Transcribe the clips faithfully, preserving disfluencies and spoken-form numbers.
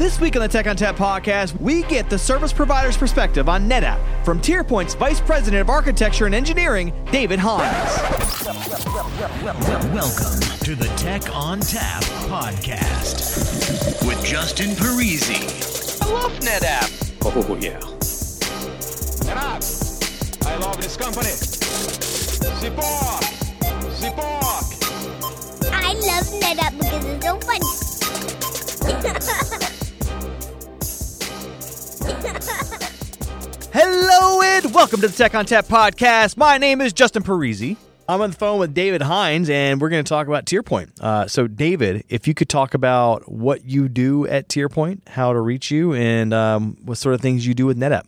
This week on the Tech on Tap podcast, we get the service provider's perspective on NetApp from TierPoint's Vice President of Architecture and Engineering, David Hines. Welcome to the Tech on Tap podcast with Justin Parisi. I love NetApp. Oh, yeah. NetApp. I love this company. Zipork. Zipork. I love NetApp because it's so funny. Hello and welcome to the Tech on Tap podcast. My name is Justin Parisi. I'm on the phone with David Hines, and we're going to talk about TierPoint. Uh, so, David, if you could talk about what you do at TierPoint, how to reach you, and um, what sort of things you do with NetApp.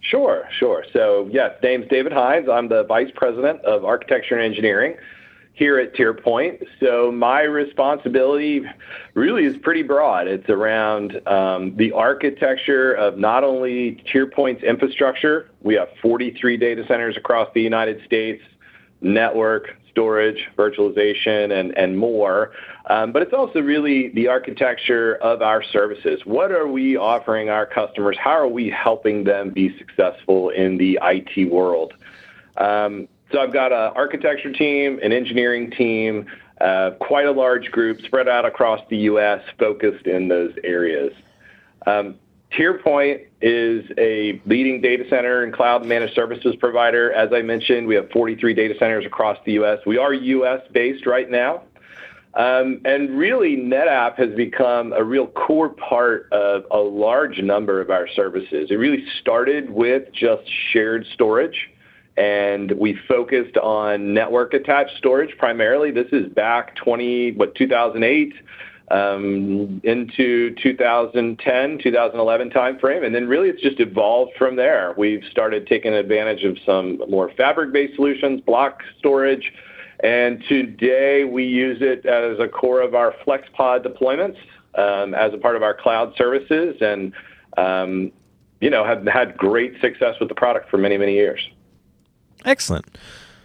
Sure, sure. So, yes, yeah, name's David Hines. I'm the Vice President of Architecture and Engineering here at TierPoint. So my responsibility really is pretty broad. It's around um, the architecture of not only TierPoint's infrastructure. We have forty-three data centers across the United States, network, storage, virtualization, and, and more. Um, but it's also really the architecture of our services. What are we offering our customers? How are we helping them be successful in the I T world? Um, So I've got an architecture team, an engineering team, uh, quite a large group spread out across the U S, focused in those areas. Um, TierPoint is a leading data center and cloud managed services provider. As I mentioned, we have forty-three data centers across the U S. We are U S-based right now. Um, and really, NetApp has become a real core part of a large number of our services. It really started with just shared storage. And we focused on network-attached storage primarily. This is back twenty, what, two thousand eight um, into two thousand ten, two thousand eleven timeframe, and then really it's just evolved from there. We've started taking advantage of some more fabric-based solutions, block storage, and today we use it as a core of our FlexPod deployments um, as a part of our cloud services, and um, you know have had great success with the product for many, many years. Excellent.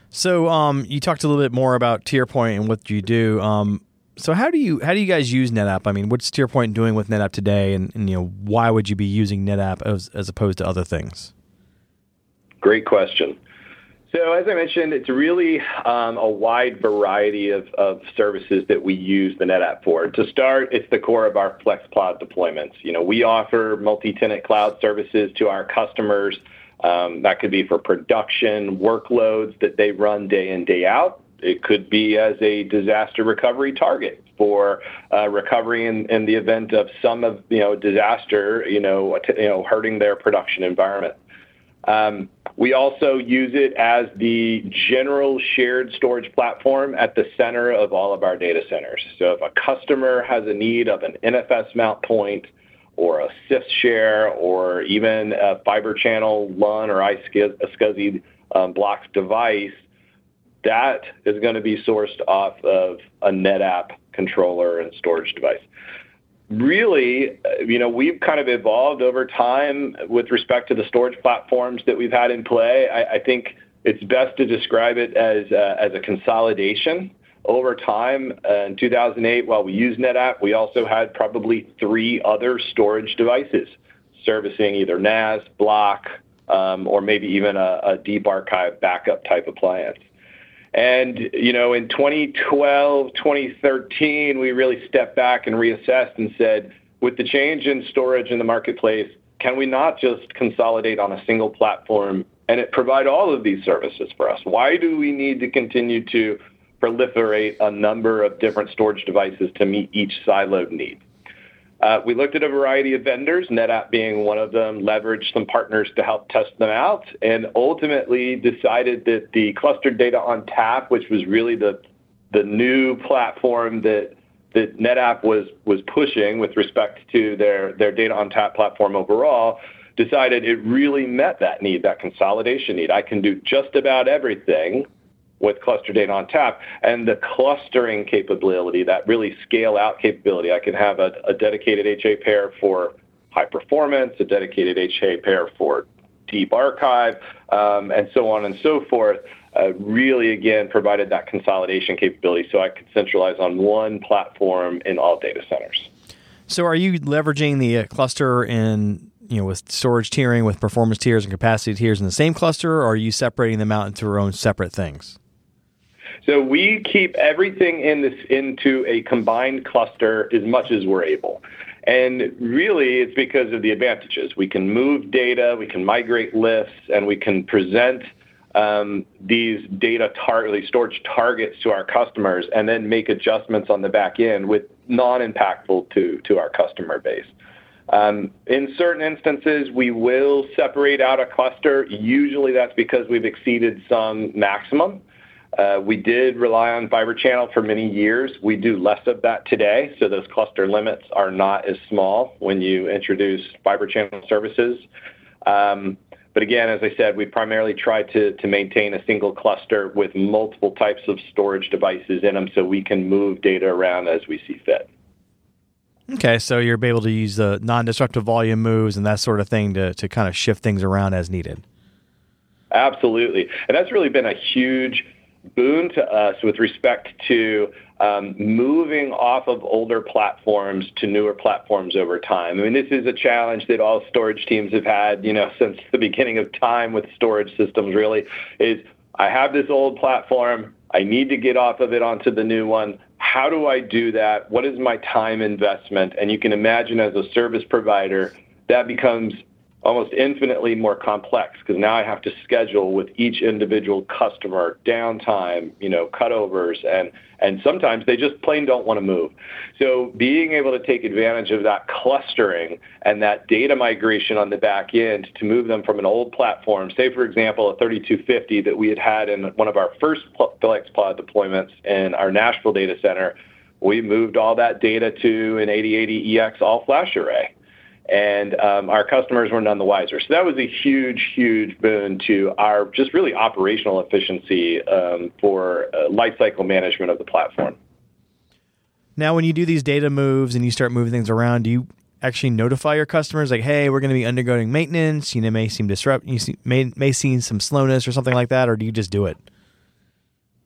So um, you talked a little bit more about TierPoint and what you do. Um, so how do you how do you guys use NetApp? I mean, what's TierPoint doing with NetApp today, and, and you know why would you be using NetApp as, as opposed to other things? Great question. So as I mentioned, it's really um, a wide variety of, of services that we use the NetApp for. To start, it's the core of our FlexPod deployments. You know, we offer multi-tenant cloud services to our customers. Um, that could be for production workloads that they run day in, day out. It could be as a disaster recovery target for uh, recovery in, in the event of some of you know disaster you know t- you know hurting their production environment. Um, we also use it as the general shared storage platform at the center of all of our data centers. So if a customer has a need of an N F S mount point, or a S I F share, or even a fiber channel L U N or I S C S I um, blocks device, that is going to be sourced off of a NetApp controller and storage device. Really, you know, we've kind of evolved over time with respect to the storage platforms that we've had in play. I, I think it's best to describe it as uh, as a consolidation. Over time, uh, in two thousand eight, while we used NetApp, we also had probably three other storage devices servicing either N A S, block, um, or maybe even a, a deep archive backup type appliance. And, you know, in twenty twelve, twenty thirteen, we really stepped back and reassessed and said, with the change in storage in the marketplace, can we not just consolidate on a single platform and it provide all of these services for us? Why do we need to continue to proliferate a number of different storage devices to meet each siloed need? Uh, we looked at a variety of vendors, NetApp being one of them, leveraged some partners to help test them out, and ultimately decided that the Clustered Data ONTAP, which was really the the new platform that that NetApp was was pushing with respect to their, their Data ONTAP platform overall, decided it really met that need, that consolidation need. I can do just about everything with Clustered Data ONTAP, and the clustering capability, that really scale-out capability. I can have a, a dedicated H A pair for high performance, a dedicated H A pair for deep archive, um, and so on and so forth, uh, really, again, provided that consolidation capability so I could centralize on one platform in all data centers. So are you leveraging the uh, cluster in, you know, with storage tiering, with performance tiers and capacity tiers in the same cluster, or are you separating them out into their own separate things? So we keep everything in this into a combined cluster as much as we're able. And really, it's because of the advantages. We can move data, we can migrate lists, and we can present um, these data tar- these storage targets to our customers and then make adjustments on the back end with non-impactful to, to our customer base. Um, in certain instances, we will separate out a cluster. Usually that's because we've exceeded some maximum. Uh, we did rely on Fibre Channel for many years. We do less of that today, so those cluster limits are not as small when you introduce Fibre Channel services. Um, but again, as I said, we primarily try to, to maintain a single cluster with multiple types of storage devices in them so we can move data around as we see fit. Okay, so you're able to use the non-disruptive volume moves and that sort of thing to, to kind of shift things around as needed. Absolutely, and that's really been a huge boon to us with respect to um, moving off of older platforms to newer platforms over time. I mean, this is a challenge that all storage teams have had, you know, since the beginning of time with storage systems, really, is I have this old platform, I need to get off of it onto the new one. How do I do that? What is my time investment? And you can imagine as a service provider, that becomes almost infinitely more complex because now I have to schedule with each individual customer downtime, you know, cutovers, and and sometimes they just plain don't want to move. So being able to take advantage of that clustering and that data migration on the back end to move them from an old platform, say, for example, a thirty-two fifty that we had had in one of our first FlexPod deployments in our Nashville data center, we moved all that data to an eighty eighty E X all-flash array. And um, our customers were none the wiser. So that was a huge, huge boon to our just really operational efficiency um, for uh, lifecycle management of the platform. Now, when you do these data moves and you start moving things around, do you actually notify your customers like, hey, we're going to be undergoing maintenance, you know, may seem disrupt, you see, may, may see some slowness or something like that, or do you just do it?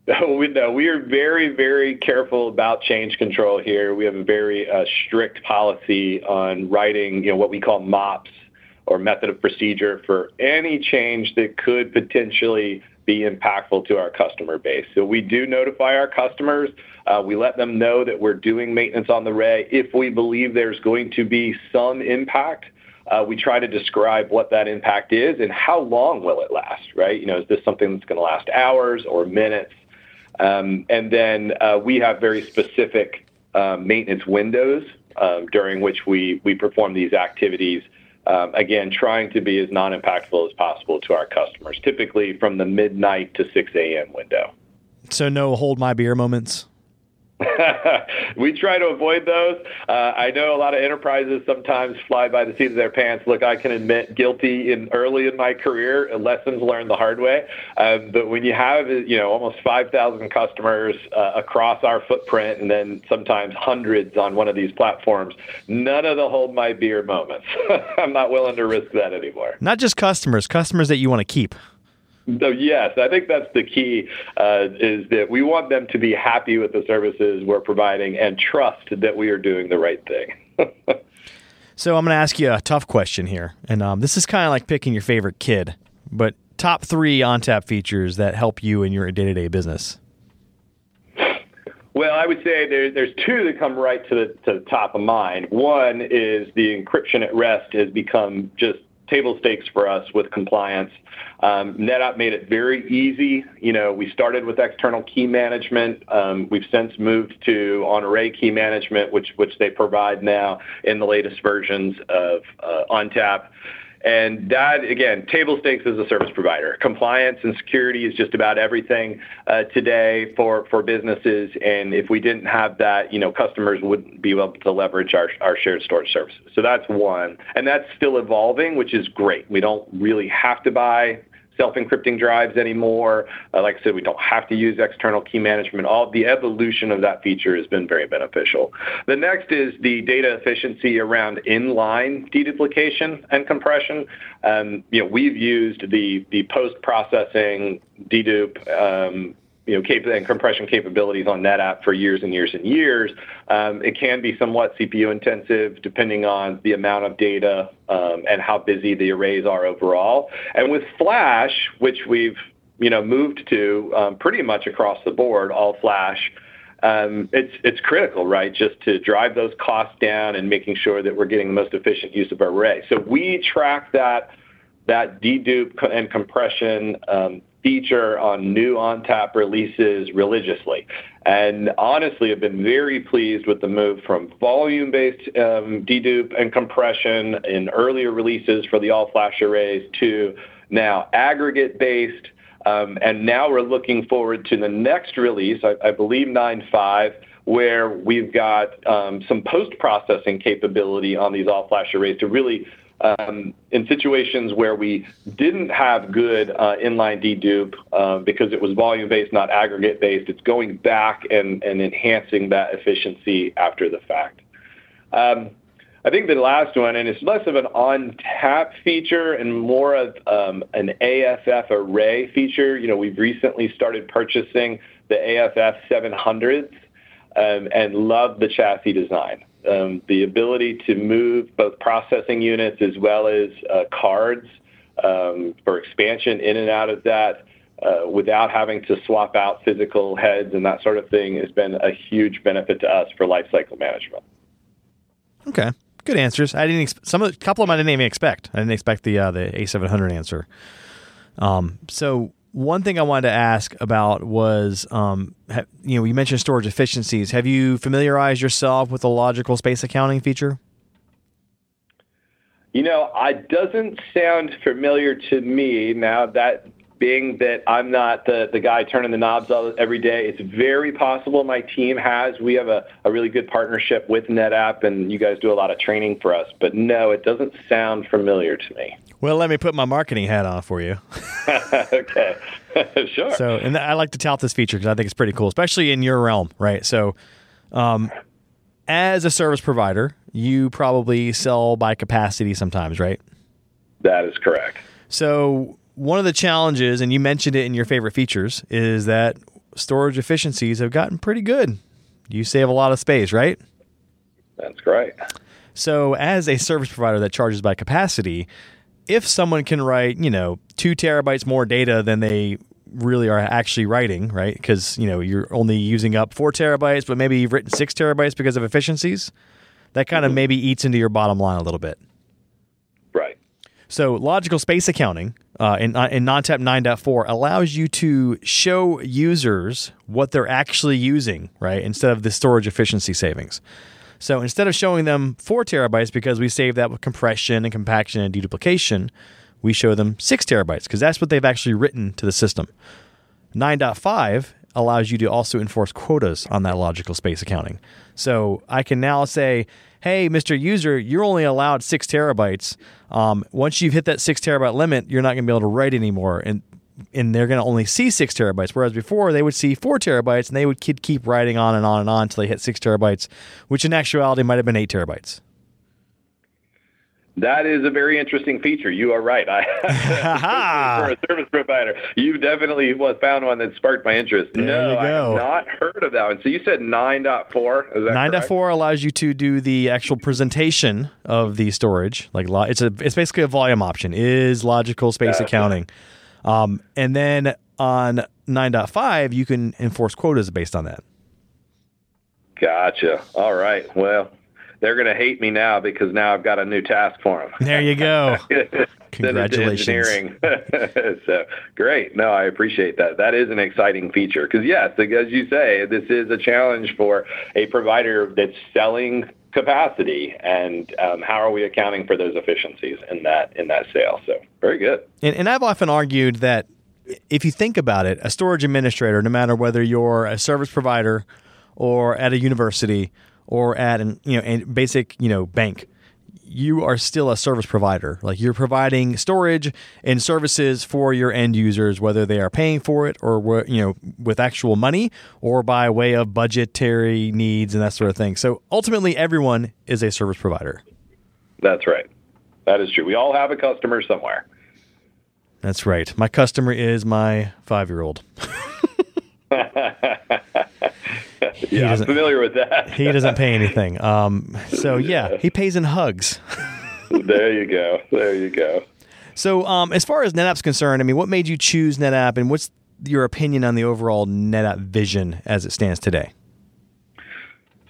No, we, no, we are very, very careful about change control here. We have a very uh, strict policy on writing, you know, what we call M O Ps or method of procedure for any change that could potentially be impactful to our customer base. So we do notify our customers. Uh, we let them know that we're doing maintenance on the array. If we believe there's going to be some impact, Uh, we try to describe what that impact is and how long will it last, right? You know, is this something that's going to last hours or minutes? Um, and then uh, we have very specific uh, maintenance windows uh, during which we, we perform these activities, um, again, trying to be as non-impactful as possible to our customers, typically from the midnight to six a.m. window. So no hold my beer moments? We try to avoid those. Uh, I know a lot of enterprises sometimes fly by the seat of their pants. Look, I can admit guilty in early in my career, lessons learned the hard way. Um, but when you have, you know, almost five thousand customers uh, across our footprint and then sometimes hundreds on one of these platforms, none of the hold my beer moments. I'm not willing to risk that anymore. Not just customers, customers that you want to keep. So yes, I think that's the key, uh, is that we want them to be happy with the services we're providing and trust that we are doing the right thing. So I'm going to ask you a tough question here. And um, this is kind of like picking your favorite kid, but top three ONTAP features that help you in your day-to-day business. Well, I would say there, there's two that come right to the, to the top of mind. One is the encryption at rest has become just table stakes for us with compliance. Um, NetApp made it very easy. You know, we started with external key management. Um, we've since moved to on-array key management, which which they provide now in the latest versions of uh, ONTAP. And that, again, table stakes as a service provider. Compliance and security is just about everything uh, today for, for businesses. And if we didn't have that, you know, customers wouldn't be able to leverage our, our shared storage services. So that's one. And that's still evolving, which is great. We don't really have to buy self-encrypting drives anymore. Uh, like I said, we don't have to use external key management. All the evolution of that feature has been very beneficial. The next is the data efficiency around inline deduplication and compression. Um, you know, we've used the the post-processing dedupe um, you know, cap- and compression capabilities on NetApp for years and years and years. Um, it can be somewhat C P U intensive depending on the amount of data um, and how busy the arrays are overall. And with Flash, which we've, you know, moved to um, pretty much across the board, all Flash, um, it's it's critical, right, just to drive those costs down and making sure that we're getting the most efficient use of our array. So we track that that dedupe and compression um, feature on new ONTAP releases religiously. And honestly, I've been very pleased with the move from volume-based um, dedupe and compression in earlier releases for the all-flash arrays to now aggregate-based. Um, and now we're looking forward to the next release, I, I believe nine point five, where we've got um, some post-processing capability on these all-flash arrays to really Um, in situations where we didn't have good uh, inline dedupe uh, because it was volume-based, not aggregate-based, it's going back and, and enhancing that efficiency after the fact. Um, I think the last one, and it's less of an on-tap feature and more of um, an A F F array feature. You know, we've recently started purchasing the A F F seven hundreds um, and love the chassis design. Um, the ability to move both processing units as well as uh, cards um, for expansion in and out of that uh, without having to swap out physical heads and that sort of thing has been a huge benefit to us for lifecycle management. Okay, good answers. I didn't ex- some of the, couple of them I didn't even expect. I didn't expect the uh, the A seven hundred answer. Um, so. One thing I wanted to ask about was, um, you know, you mentioned storage efficiencies. Have you familiarized yourself with the logical space accounting feature? You know, it doesn't sound familiar to me now, that being that I'm not the, the guy turning the knobs all, every day. It's very possible my team has. We have a, a really good partnership with NetApp, and you guys do a lot of training for us. But no, it doesn't sound familiar to me. Well, let me put my marketing hat on for you. Okay, sure. So, and I like to tout this feature because I think it's pretty cool, especially in your realm, right? So, um, as a service provider, you probably sell by capacity sometimes, right? That is correct. So, one of the challenges, and you mentioned it in your favorite features, is that storage efficiencies have gotten pretty good. You save a lot of space, right? That's great. So, as a service provider that charges by capacity, if someone can write, you know, two terabytes more data than they really are actually writing, right? Because, you know, you're only using up four terabytes, but maybe you've written six terabytes because of efficiencies. That kind of maybe eats into your bottom line a little bit. Right. So logical space accounting uh, in, in ONTAP nine point four allows you to show users what they're actually using, right? Instead of the storage efficiency savings. So instead of showing them four terabytes because we saved that with compression and compaction and deduplication, we show them six terabytes because that's what they've actually written to the system. nine point five allows you to also enforce quotas on that logical space accounting. So I can now say, hey, Mister User, you're only allowed six terabytes. Um, once you've hit that six terabyte limit, you're not going to be able to write anymore. And and they're going to only see six terabytes, whereas before they would see four terabytes, and they would keep writing on and on and on until they hit six terabytes, which in actuality might have been eight terabytes. That is a very interesting feature. You are right. I, for a service provider, you definitely found one that sparked my interest. There no, I have not heard of that one. So you said nine point four. Is that nine point four allows you to do the actual presentation of the storage. Like it's a, it's basically a volume option. Is logical space That's accounting. Right. Um, and then on nine point five, you can enforce quotas based on that. Gotcha. All right. Well, they're going to hate me now because now I've got a new task for them. There you go. Congratulations. Engineering. So great. No, I appreciate that. That is an exciting feature because, yes, like, as you say, this is a challenge for a provider that's selling capacity, and um, how are we accounting for those efficiencies in that in that sale? So very good. And, and I've often argued that if you think about it, a storage administrator, no matter whether you're a service provider or at a university or at an you know a basic you know bank, you are still a service provider. Like you're providing storage and services for your end users, whether they are paying for it or you know with actual money or by way of budgetary needs and that sort of thing. So ultimately, everyone is a service provider. That's right. That is true. We all have a customer somewhere. That's right. My customer is my five-year-old. Yeah, I'm familiar with that. He doesn't pay anything. Um, so yeah, he pays in hugs. There you go. There you go. So um, as far as NetApp's concerned, I mean, what made you choose NetApp, and what's your opinion on the overall NetApp vision as it stands today?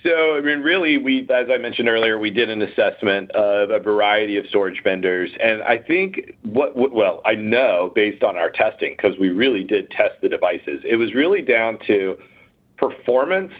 So, I mean, really, we, as I mentioned earlier, we did an assessment of a variety of storage vendors. And I think what, what well, I know based on our testing, because we really did test the devices, it was really down to performance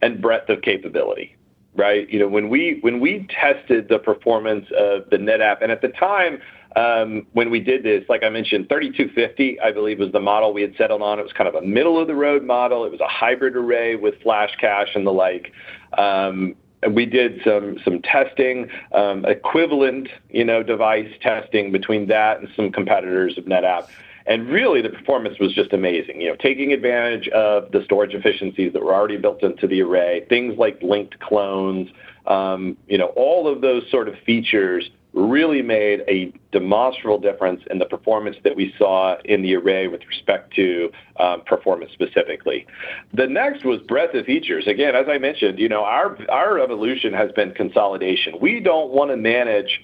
and breadth of capability, right? You know, when we, when we tested the performance of the NetApp, and at the time, Um, when we did this, like I mentioned, thirty-two fifty, I believe, was the model we had settled on. It was kind of a middle-of-the-road model. It was a hybrid array with flash cache and the like. Um, and we did some some testing, um, equivalent, you know, device testing between that and some competitors of NetApp. And really, the performance was just amazing. You know, taking advantage of the storage efficiencies that were already built into the array, things like linked clones, um, you know, all of those sort of features really made a demonstrable difference in the performance that we saw in the array with respect to um, performance specifically. The next was breadth of features. Again, as I mentioned, you know, our our evolution has been consolidation. We don't want to manage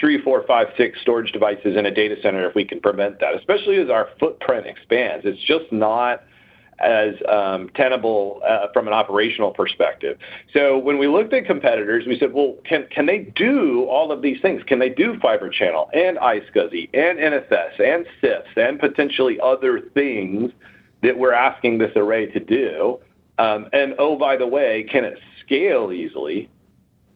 three, four, five, six storage devices in a data center if we can prevent that, especially as our footprint expands. It's just not as um, tenable uh, from an operational perspective. So when we looked at competitors, we said, well, can can they do all of these things? Can they do Fibre Channel and iSCSI and N F S and SIFS and potentially other things that we're asking this array to do? Um, and oh, by the way, can it scale easily?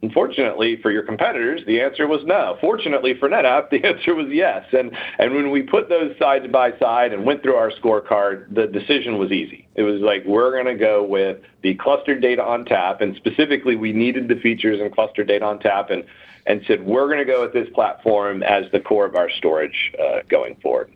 Unfortunately for your competitors, the answer was no. Fortunately for NetApp, the answer was yes. And and when we put those side by side and went through our scorecard, the decision was easy. It was like, we're going to go with the Clustered Data ONTAP, and specifically we needed the features in Clustered Data ONTAP, and, and said, we're going to go with this platform as the core of our storage uh, going forward.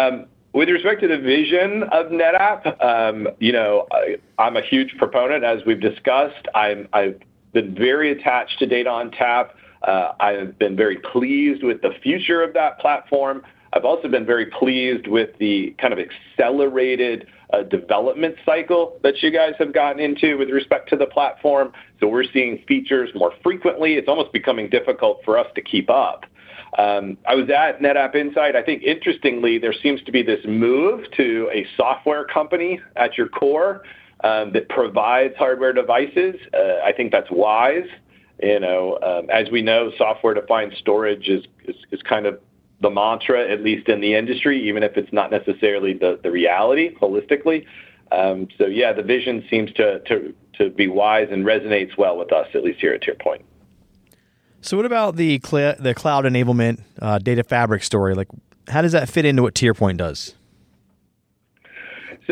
Um, With respect to the vision of NetApp, um, you know, I, I'm a huge proponent, as we've discussed. I'm, I've been very attached to Data ONTAP. Uh, I've been very pleased with the future of that platform. I've also been very pleased with the kind of accelerated uh, development cycle that you guys have gotten into with respect to the platform. So we're seeing features more frequently. It's almost becoming difficult for us to keep up. Um, I was at NetApp Insight. I think, interestingly, there seems to be this move to a software company at your core Um, that provides hardware devices. Uh, I think that's wise. You know, um, as we know, software-defined storage is, is is kind of the mantra, at least in the industry, even if it's not necessarily the, the reality holistically. Um, so yeah, the vision seems to, to to be wise and resonates well with us, at least here at TierPoint. So what about the cl- the cloud enablement uh, data fabric story? Like, how does that fit into what TierPoint does?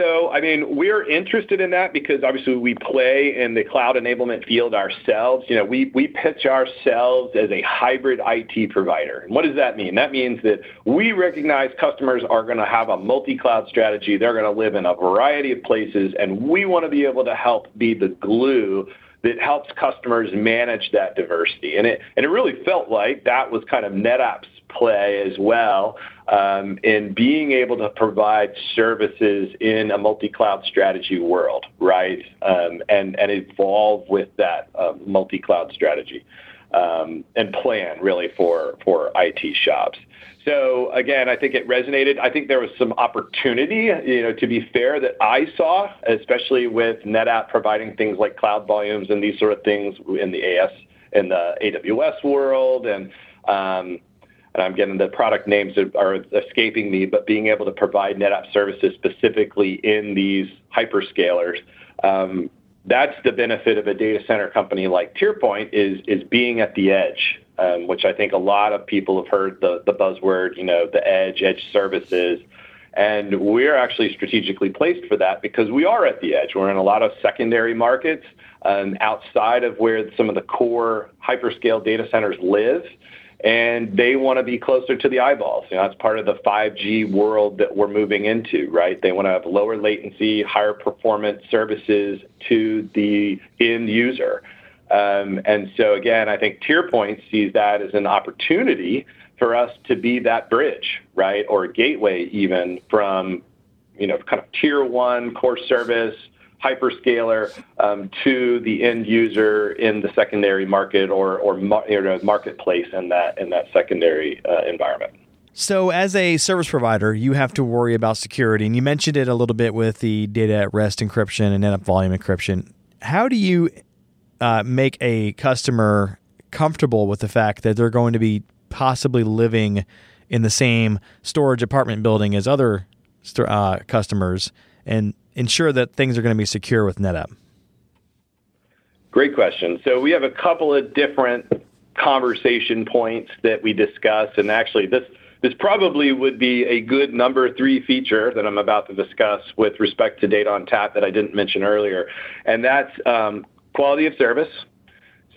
So, I mean, we're interested in that because obviously we play in the cloud enablement field ourselves. You know, we, we pitch ourselves as a hybrid I T provider. And what does that mean? That means that we recognize customers are going to have a multi-cloud strategy. They're going to live in a variety of places, and we want to be able to help be the glue that helps customers manage that diversity. And it and it really felt like that was kind of NetApp's play as well, um, in being able to provide services in a multi-cloud strategy world, right? Um, and, and evolve with that uh, multi-cloud strategy um, and plan really for, for I T shops. So again, I think it resonated. I think there was some opportunity, you know, to be fair, that I saw, especially with NetApp providing things like cloud volumes and these sort of things in the AS, in the A W S world, and um, and I'm getting the product names are, are escaping me, but being able to provide NetApp services specifically in these hyperscalers. Um, that's the benefit of a data center company like TierPoint, is is being at the edge. Um, which I think a lot of people have heard the, the buzzword, you know, the edge, edge services. And we're actually strategically placed for that because we are at the edge. We're in a lot of secondary markets um, outside of where some of the core hyperscale data centers live. And they want to be closer to the eyeballs. You know, that's part of the five G world that we're moving into, right? They want to have lower latency, higher performance services to the end user. Um, and so, again, I think TierPoint sees that as an opportunity for us to be that bridge, right, or a gateway even from you know, kind of tier one core service, hyperscaler, um, to the end user in the secondary market or or you know, marketplace in that in that secondary uh, environment. So as a service provider, you have to worry about security, and you mentioned it a little bit with the data at rest encryption and NetApp volume encryption. How do you uh, make a customer comfortable with the fact that they're going to be possibly living in the same storage apartment building as other uh, customers and ensure that things are going to be secure with NetApp? Great question. So we have a couple of different conversation points that we discuss, and actually this This probably would be a good number three feature that I'm about to discuss with respect to data on tap that I didn't mention earlier, and that's um, quality of service.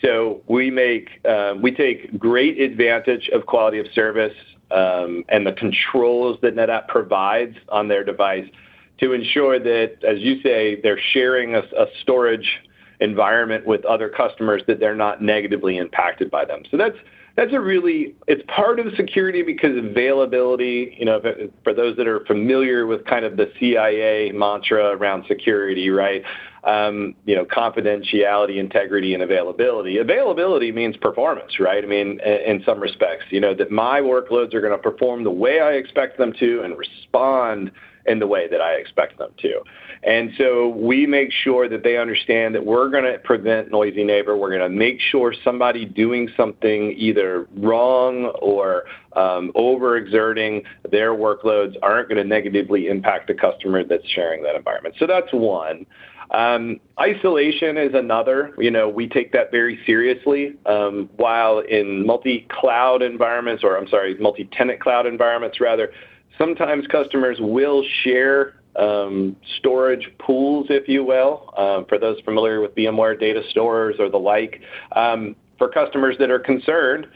So we make uh, we take great advantage of quality of service um, and the controls that NetApp provides on their device to ensure that, as you say, they're sharing a, a storage environment with other customers, that they're not negatively impacted by them. So that's That's a really, it's part of security because availability, you know, for those that are familiar with kind of the C I A mantra around security, right? Um, you know, confidentiality, integrity, and availability. Availability means performance, right? I mean, in some respects, you know, that my workloads are going to perform the way I expect them to and respond in the way that I expect them to. And so we make sure that they understand that we're going to prevent noisy neighbor. We're going to make sure somebody doing something either wrong or um, overexerting their workloads aren't going to negatively impact the customer that's sharing that environment. So that's one. Um, isolation is another. You know, we take that very seriously. Um, while in multi-cloud environments, or I'm sorry, multi-tenant cloud environments rather, sometimes customers will share um, storage pools, if you will, um, for those familiar with VMware data stores or the like. Um, for customers that are concerned,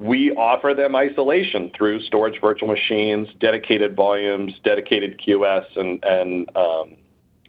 we offer them isolation through storage virtual machines, dedicated volumes, dedicated Q S, and and um,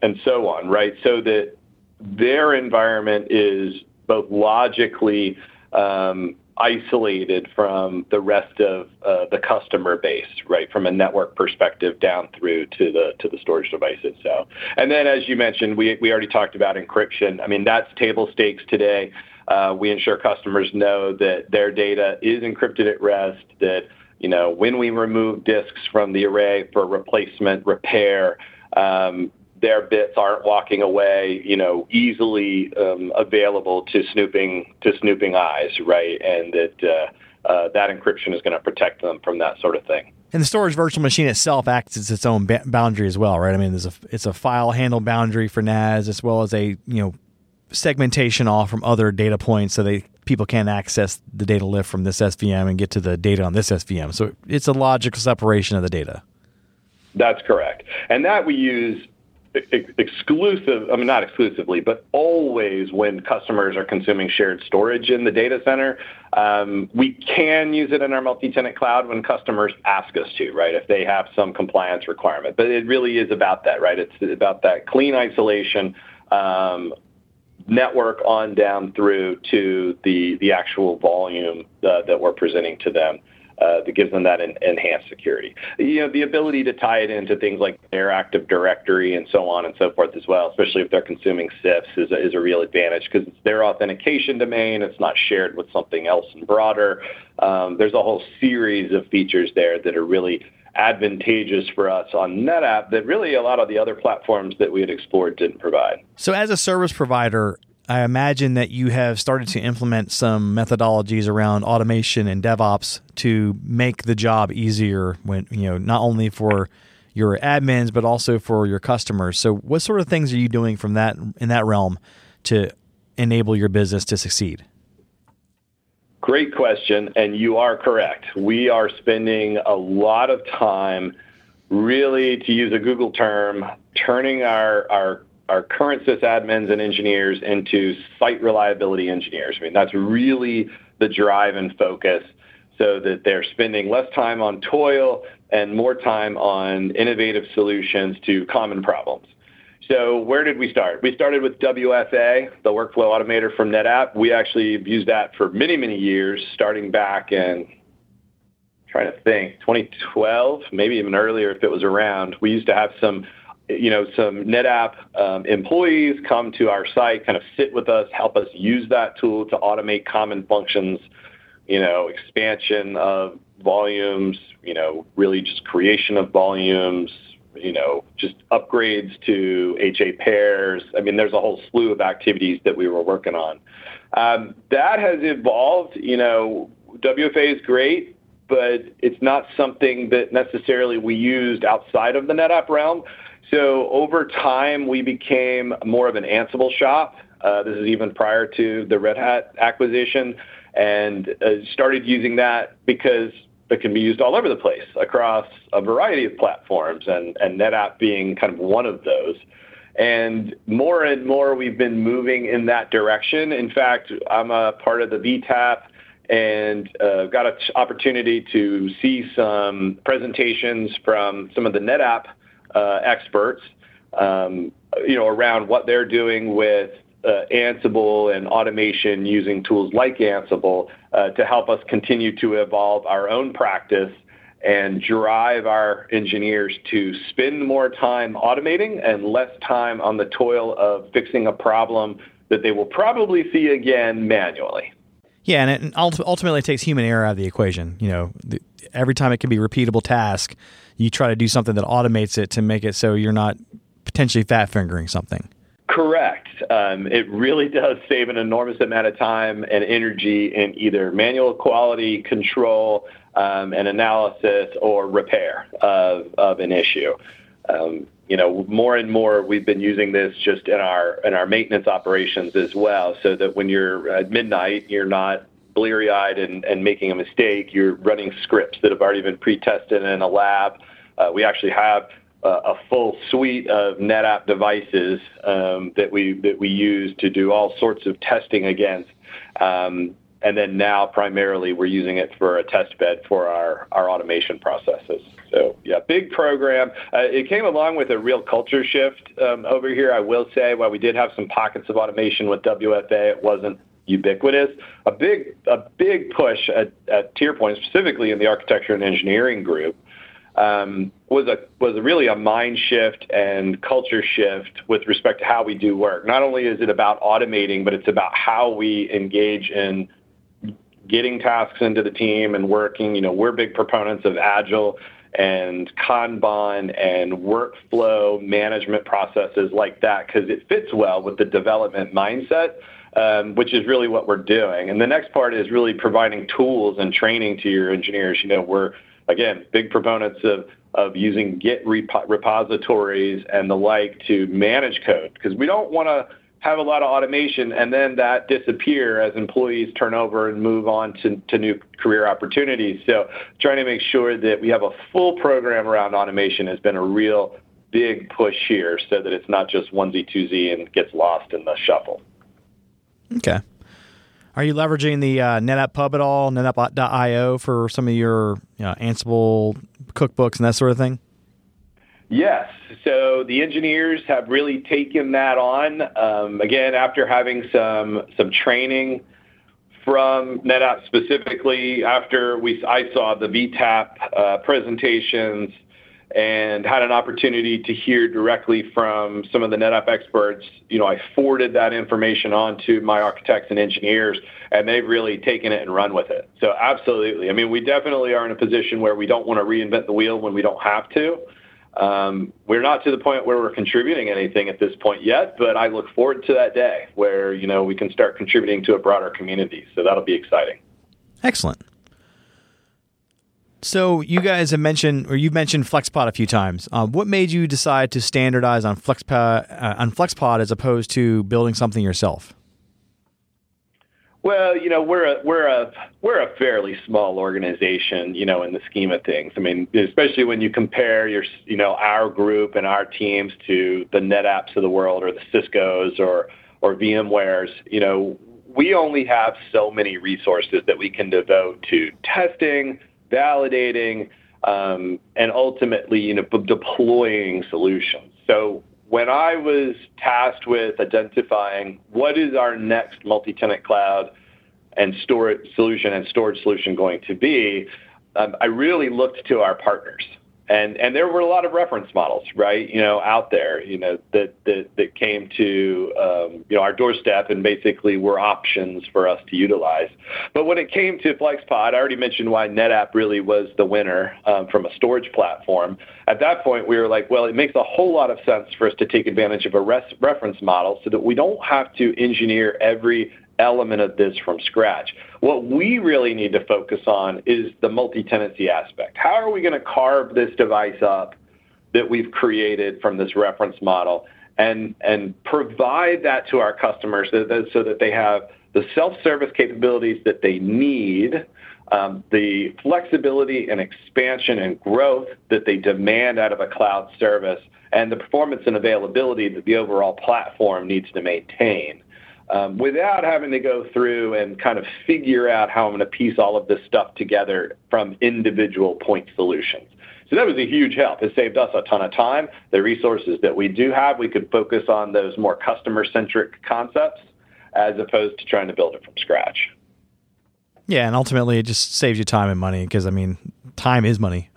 and so on, right? So that their environment is both logically um, isolated from the rest of uh, the customer base, right, from a network perspective down through to the to the storage device itself. And then, as you mentioned, we we already talked about encryption. I mean, that's table stakes today. Uh, we ensure customers know that their data is encrypted at rest, that, you know, when we remove disks from the array for replacement, repair, um, their bits aren't walking away, you know, easily um, available to snooping to snooping eyes, right? And that uh, uh, that encryption is going to protect them from that sort of thing. And the storage virtual machine itself acts as its own ba- boundary as well, right? I mean, there's a it's a file handle boundary for N A S, as well as a you know segmentation off from other data points, so they people can't access the data lift from this S V M and get to the data on this S V M. So it's a logical separation of the data. That's correct, and that we use. Exclusive, I mean, not exclusively, but always when customers are consuming shared storage in the data center. Um, we can use it in our multi-tenant cloud when customers ask us to, right, if they have some compliance requirement. But it really is about that, right? It's about that clean isolation, um, network on down through to the, the actual volume uh, that we're presenting to them. Uh, that gives them that en- enhanced security. You know, the ability to tie it into things like their Active Directory and so on and so forth as well, especially if they're consuming S I Fs, is a, is a real advantage because it's their authentication domain. It's not shared with something else and broader. Um, there's a whole series of features there that are really advantageous for us on NetApp that really a lot of the other platforms that we had explored didn't provide. So as a service provider, I imagine that you have started to implement some methodologies around automation and DevOps to make the job easier when, you know, not only for your admins, but also for your customers. So what sort of things are you doing from that in that realm to enable your business to succeed? Great question. And you are correct. We are spending a lot of time really, to use a Google term, turning our, our our current sysadmins and engineers into site reliability engineers. I mean, that's really the drive and focus so that they're spending less time on toil and more time on innovative solutions to common problems. So where did we start? We started with W F A, the workflow automator from NetApp. We actually have used that for many, many years, starting back in trying to think, twenty twelve, maybe even earlier if it was around, we used to have some, you know, some NetApp um, employees come to our site, kind of sit with us, help us use that tool to automate common functions, you know, expansion of volumes, you know, really just creation of volumes, you know, just upgrades to H A pairs. I mean, there's a whole slew of activities that we were working on. Um, that has evolved. You know, W F A is great, but it's not something that necessarily we used outside of the NetApp realm. So over time, we became more of an Ansible shop. Uh, this is even prior to the Red Hat acquisition, and uh, started using that because it can be used all over the place across a variety of platforms, and, and NetApp being kind of one of those. And more and more, we've been moving in that direction. In fact, I'm a part of the V TAP and uh, got an opportunity to see some presentations from some of the NetApp uh, experts, um, you know, around what they're doing with Uh, Ansible and automation using tools like Ansible uh, to help us continue to evolve our own practice and drive our engineers to spend more time automating and less time on the toil of fixing a problem that they will probably see again manually. Yeah, and it and ultimately it takes human error out of the equation. You know, the, every time it can be a repeatable task, you try to do something that automates it to make it so you're not potentially fat-fingering something. Correct. Um, it really does save an enormous amount of time and energy in either manual quality control um, and analysis or repair of, of an issue. Um, you know, more and more we've been using this just in our in our maintenance operations as well, so that when you're at midnight, you're not bleary-eyed and, and making a mistake. You're running scripts that have already been pre-tested in a lab. Uh, we actually have a full suite of NetApp devices um, that we that we use to do all sorts of testing against. Um, and then now primarily we're using it for a test bed for our, our automation processes. So yeah, big program. Uh, it came along with a real culture shift um, over here, I will say. While we did have some pockets of automation with W F A, it wasn't ubiquitous. A big, a big push at, at TierPoint, specifically in the architecture and engineering group, Um, was a was really a mind shift and culture shift with respect to how we do work. Not only is it about automating, but it's about how we engage in getting tasks into the team and working. You know, we're big proponents of Agile and Kanban and workflow management processes like that because it fits well with the development mindset, um, which is really what we're doing. And the next part is really providing tools and training to your engineers. You know, we're Again, big proponents of, of using Git repo- repositories and the like to manage code, because we don't want to have a lot of automation and then that disappear as employees turn over and move on to, to new career opportunities. So trying to make sure that we have a full program around automation has been a real big push here so that it's not just onesie-twosie and gets lost in the shuffle. Okay. Are you leveraging the uh, NetApp Pub at all, NetApp dot I O, for some of your you know, Ansible cookbooks and that sort of thing? Yes. So the engineers have really taken that on. Um, again, after having some some training from NetApp specifically, after we I saw the V TAP uh, presentations and had an opportunity to hear directly from some of the NetApp experts. You know, I forwarded that information on to my architects and engineers, and they've really taken it and run with it. So absolutely. I mean, we definitely are in a position where we don't want to reinvent the wheel when we don't have to. Um, we're not to the point where we're contributing anything at this point yet, but I look forward to that day where, you know, we can start contributing to a broader community. So that'll be exciting. Excellent. So you guys have mentioned, or you've mentioned FlexPod a few times. Uh, what made you decide to standardize on FlexPod, uh, on FlexPod as opposed to building something yourself? Well, you know, we're a we're a we're a fairly small organization, you know, in the scheme of things. I mean, especially when you compare your, you know, our group and our teams to the NetApps of the world, or the Ciscos, or or VMwares. You know, we only have so many resources that we can devote to testing, validating, um, and ultimately, you know, b- deploying solutions. So when I was tasked with identifying what is our next multi-tenant cloud and storage solution and storage solution going to be, um, I really looked to our partners. And and there were a lot of reference models, right, you know, out there, you know, that that, that came to, um, you know, our doorstep and basically were options for us to utilize. But when it came to FlexPod, I already mentioned why NetApp really was the winner um, from a storage platform. At that point, we were like, well, it makes a whole lot of sense for us to take advantage of a res- reference model so that we don't have to engineer every element of this from scratch. What we really need to focus on is the multi-tenancy aspect. How are we going to carve this device up that we've created from this reference model and and provide that to our customers so that, so that they have the self-service capabilities that they need, um, the flexibility and expansion and growth that they demand out of a cloud service, and the performance and availability that the overall platform needs to maintain. Um, without having to go through and kind of figure out how I'm going to piece all of this stuff together from individual point solutions. So that was a huge help. It saved us a ton of time. The resources that we do have, we could focus on those more customer-centric concepts as opposed to trying to build it from scratch. Yeah, and ultimately it just saves you time and money because, I mean, time is money.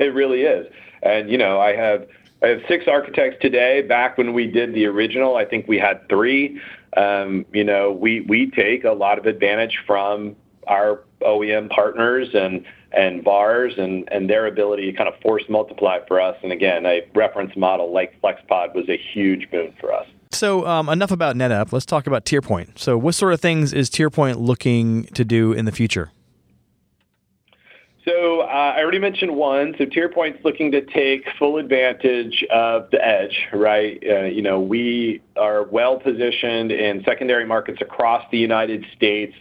It really is. And, you know, I have... I have six architects today. Back when we did the original, I think we had three. Um, you know, we, we take a lot of advantage from our O E M partners and, and V A Rs and, and their ability to kind of force multiply for us. And again, a reference model like FlexPod was a huge boon for us. So um, enough about NetApp. Let's talk about TierPoint. So what sort of things is TierPoint looking to do in the future? So uh, I already mentioned one. So TierPoint's looking to take full advantage of the edge, right? Uh, you know, we are well positioned in secondary markets across the United States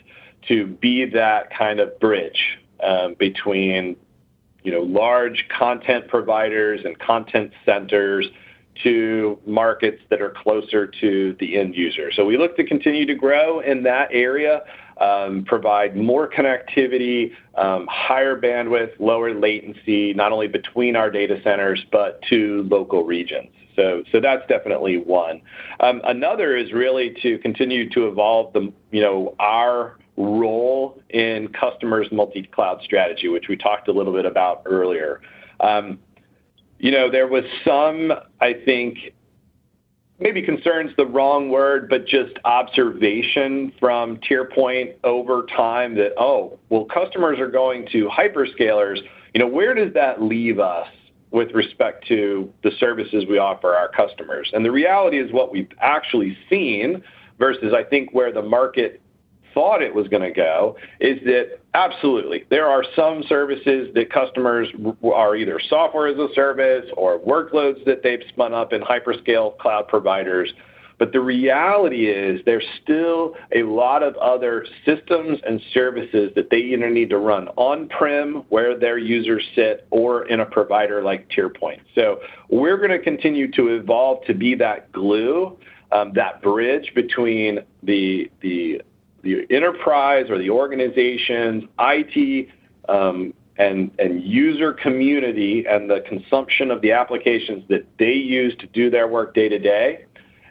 to be that kind of bridge um, between, you know, large content providers and content centers to markets that are closer to the end user. So we look to continue to grow in that area. Um, provide more connectivity, um, higher bandwidth, lower latency, not only between our data centers, but to local regions. So so that's definitely one. Um, another is really to continue to evolve the, you know, our role in customers' multi-cloud strategy, which we talked a little bit about earlier. Um, you know, there was some, I think, maybe concern's the wrong word, but just observation from TierPoint over time that, oh, well, customers are going to hyperscalers. You know, where does that leave us with respect to the services we offer our customers? And the reality is what we've actually seen versus, I think, where the market thought it was going to go is that absolutely there are some services that customers are either software as a service or workloads that they've spun up in hyperscale cloud providers. But the reality is there's still a lot of other systems and services that they either need to run on-prem where their users sit or in a provider like TierPoint. So we're going to continue to evolve to be that glue, um, that bridge between the the the enterprise or the organizations, I T, um, and, and user community and the consumption of the applications that they use to do their work day to day,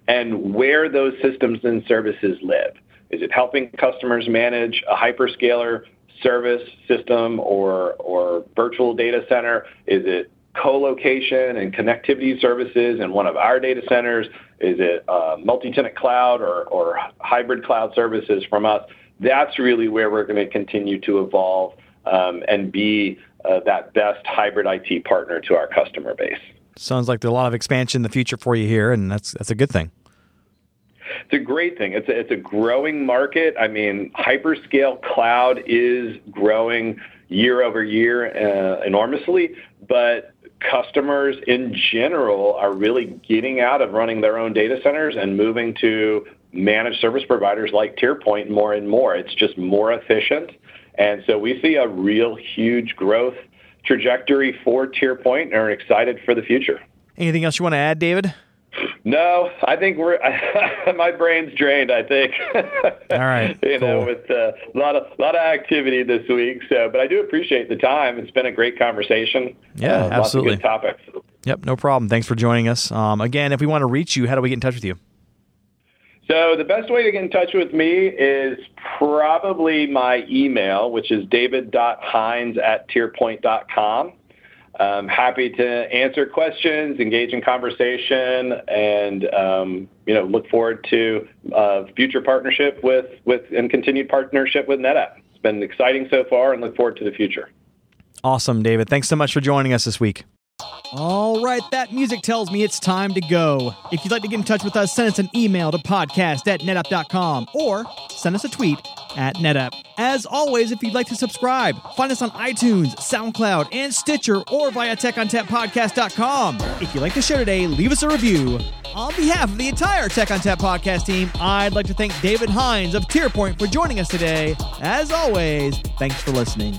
and where those systems and services live. Is it helping customers manage a hyperscaler service system or, or virtual data center? Is it co-location and connectivity services in one of our data centers? Is it uh, multi-tenant cloud or, or hybrid cloud services from us? That's really where we're going to continue to evolve um, and be uh, that best hybrid I T partner to our customer base. Sounds like there's a lot of expansion in the future for you here, and that's that's a good thing. It's a great thing. It's a, it's a growing market. I mean, hyperscale cloud is growing year over year uh, enormously, but customers in general are really getting out of running their own data centers and moving to managed service providers like TierPoint more and more. It's just more efficient. And so we see a real huge growth trajectory for TierPoint and are excited for the future. Anything else you want to add, David? No, I think we're. My brain's drained. I think. All right. you cool. know, with a uh, lot of lot of activity this week. So, but I do appreciate the time. It's been a great conversation. Yeah, uh, absolutely. Lots of good topics. Yep, no problem. Thanks for joining us. Um, again, if we want to reach you, how do we get in touch with you? So the best way to get in touch with me is probably my email, which is david dot hines at tierpoint dot com. I'm happy to answer questions, engage in conversation, and um, you know, look forward to uh, future partnership with, with and continued partnership with NetApp. It's been exciting so far, and look forward to the future. Awesome, David. Thanks so much for joining us this week. All right, that music tells me it's time to go. If you'd like to get in touch with us, send us an email to podcast at netapp dot com or send us a tweet at NetApp. As always, if you'd like to subscribe, find us on iTunes, SoundCloud, and Stitcher, or via tech on tap podcast dot com. If you'd like to share today, leave us a review. On behalf of the entire Tech on Tap podcast team, I'd like to thank David Hines of TierPoint for joining us today. As always, thanks for listening.